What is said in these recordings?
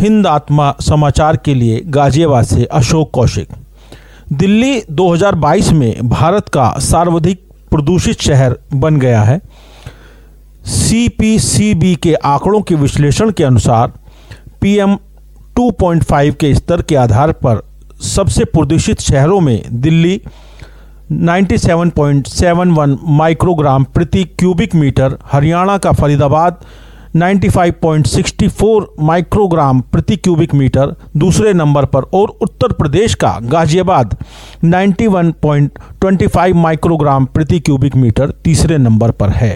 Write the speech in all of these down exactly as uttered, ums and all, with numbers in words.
हिंद आत्मा समाचार के लिए गाजियाबाद से अशोक कौशिक। दिल्ली दो हज़ार बाईस में भारत का सर्वाधिक प्रदूषित शहर बन गया है। सी पी सी बी के आंकड़ों के विश्लेषण के अनुसार पी एम दो पॉइंट पाँच के स्तर के आधार पर सबसे प्रदूषित शहरों में दिल्ली सत्तानवे पॉइंट सात एक माइक्रोग्राम प्रति क्यूबिक मीटर, हरियाणा का फरीदाबाद पचानवे पॉइंट छह चार माइक्रोग्राम प्रति क्यूबिक मीटर दूसरे नंबर पर और उत्तर प्रदेश का गाजियाबाद इक्यानवे पॉइंट दो पाँच माइक्रोग्राम प्रति क्यूबिक मीटर तीसरे नंबर पर है।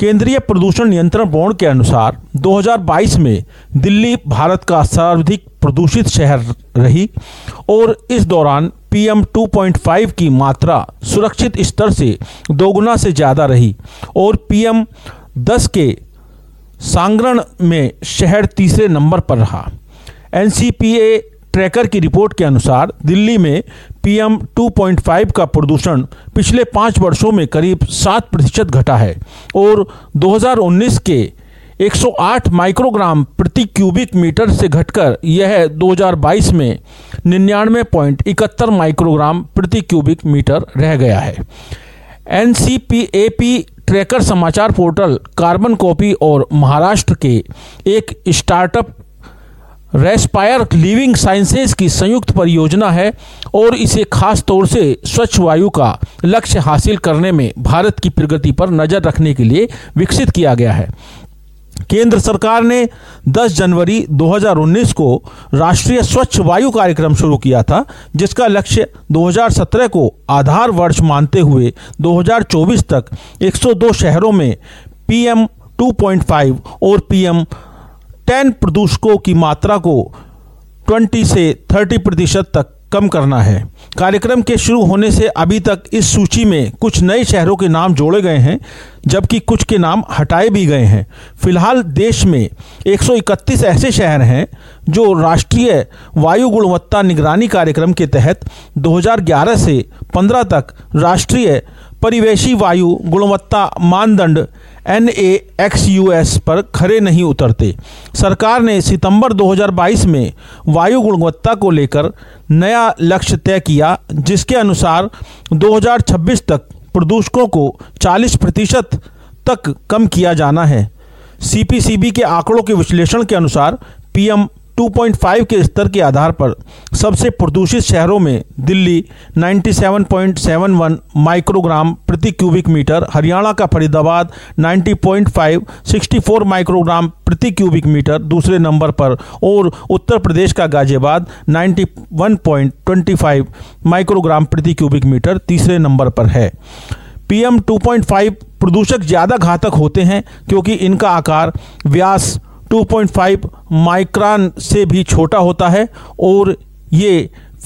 केंद्रीय प्रदूषण नियंत्रण बोर्ड के अनुसार दो हज़ार बाईस में दिल्ली भारत का सर्वाधिक प्रदूषित शहर रही और इस दौरान पी एम दो पॉइंट पाँच की मात्रा सुरक्षित स्तर से दोगुना से ज़्यादा रही और पी एम दस के सांगरण में शहर तीसरे नंबर पर रहा। N C P A tracker की रिपोर्ट के अनुसार दिल्ली में पी एम दो पॉइंट पाँच का प्रदूषण पिछले पाँच वर्षों में करीब सात प्रतिशत घटा है और दो हज़ार उन्नीस के एक सौ आठ माइक्रोग्राम प्रति क्यूबिक मीटर से घटकर यह दो हज़ार बाईस में निन्यानवे पॉइंट इकहत्तर माइक्रोग्राम प्रति क्यूबिक मीटर रह गया है। N C P A P tracker समाचार पोर्टल कार्बन कॉपी और महाराष्ट्र के एक स्टार्टअप रेस्पायर लिविंग साइंसेस की संयुक्त परियोजना है और इसे खास तौर से स्वच्छ वायु का लक्ष्य हासिल करने में भारत की प्रगति पर नज़र रखने के लिए विकसित किया गया है। केंद्र सरकार ने दस जनवरी दो हज़ार उन्नीस को राष्ट्रीय स्वच्छ वायु कार्यक्रम शुरू किया था, जिसका लक्ष्य दो हज़ार सत्रह को आधार वर्ष मानते हुए दो हज़ार चौबीस तक एक सौ दो शहरों में पी एम दो पॉइंट पाँच और पी एम दस प्रदूषकों की मात्रा को बीस से तीस प्रतिशत तक कम करना है। कार्यक्रम के शुरू होने से अभी तक इस सूची में कुछ नए शहरों के नाम जोड़े गए हैं, जबकि कुछ के नाम हटाए भी गए हैं। फिलहाल देश में एक सौ इकतीस ऐसे शहर हैं जो राष्ट्रीय वायु गुणवत्ता निगरानी कार्यक्रम के तहत दो हज़ार ग्यारह से पंद्रह तक राष्ट्रीय परिवेशी वायु गुणवत्ता मानदंड N A X U S पर खरे नहीं उतरते। सरकार ने सितंबर दो हज़ार बाईस में वायु गुणवत्ता को लेकर नया लक्ष्य तय किया, जिसके अनुसार दो हज़ार छब्बीस तक प्रदूषकों को चालीस प्रतिशत तक कम किया जाना है। सी पी सी बी के आंकड़ों के विश्लेषण के अनुसार पी एम दो पॉइंट पाँच के स्तर के आधार पर सबसे प्रदूषित शहरों में दिल्ली सत्तानवे पॉइंट सात एक माइक्रोग्राम प्रति क्यूबिक मीटर, हरियाणा का फरीदाबाद नब्बे पॉइंट पाँच छह चार माइक्रोग्राम प्रति क्यूबिक मीटर दूसरे नंबर पर और उत्तर प्रदेश का गाजियाबाद इक्यानवे पॉइंट दो पाँच माइक्रोग्राम प्रति क्यूबिक मीटर तीसरे नंबर पर है। पी एम दो पॉइंट पाँच प्रदूषक ज़्यादा घातक होते हैं क्योंकि इनका आकार व्यास दो पॉइंट पाँच माइक्रॉन से भी छोटा होता है और ये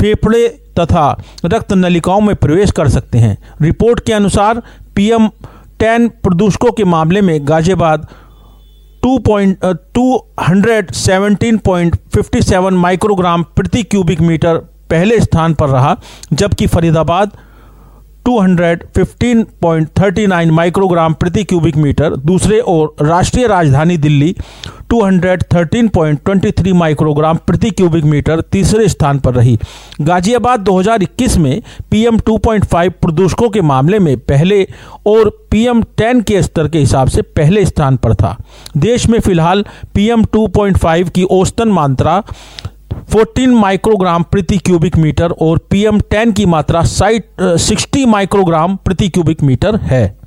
फेफड़े तथा रक्त नलिकाओं में प्रवेश कर सकते हैं। रिपोर्ट के अनुसार पी एम दस प्रदूषकों के मामले में गाजियाबाद दो सौ सत्रह पॉइंट सत्तावन माइक्रोग्राम प्रति क्यूबिक मीटर पहले स्थान पर रहा, जबकि फरीदाबाद दो सौ पंद्रह पॉइंट तीन नौ माइक्रोग्राम प्रति क्यूबिक मीटर दूसरे और राष्ट्रीय राजधानी दिल्ली दो सौ तेरह पॉइंट दो तीन माइक्रोग्राम प्रति क्यूबिक मीटर तीसरे स्थान पर रही। गाजियाबाद दो हज़ार इक्कीस में पी एम दो पॉइंट पाँच प्रदूषकों के मामले में पहले और पी एम दस के स्तर के हिसाब से पहले स्थान पर था। देश में फिलहाल पी एम दो पॉइंट पाँच की औसतन मात्रा चौदह माइक्रोग्राम प्रति क्यूबिक मीटर और पी एम दस की मात्रा साठ साठ माइक्रोग्राम प्रति क्यूबिक मीटर है।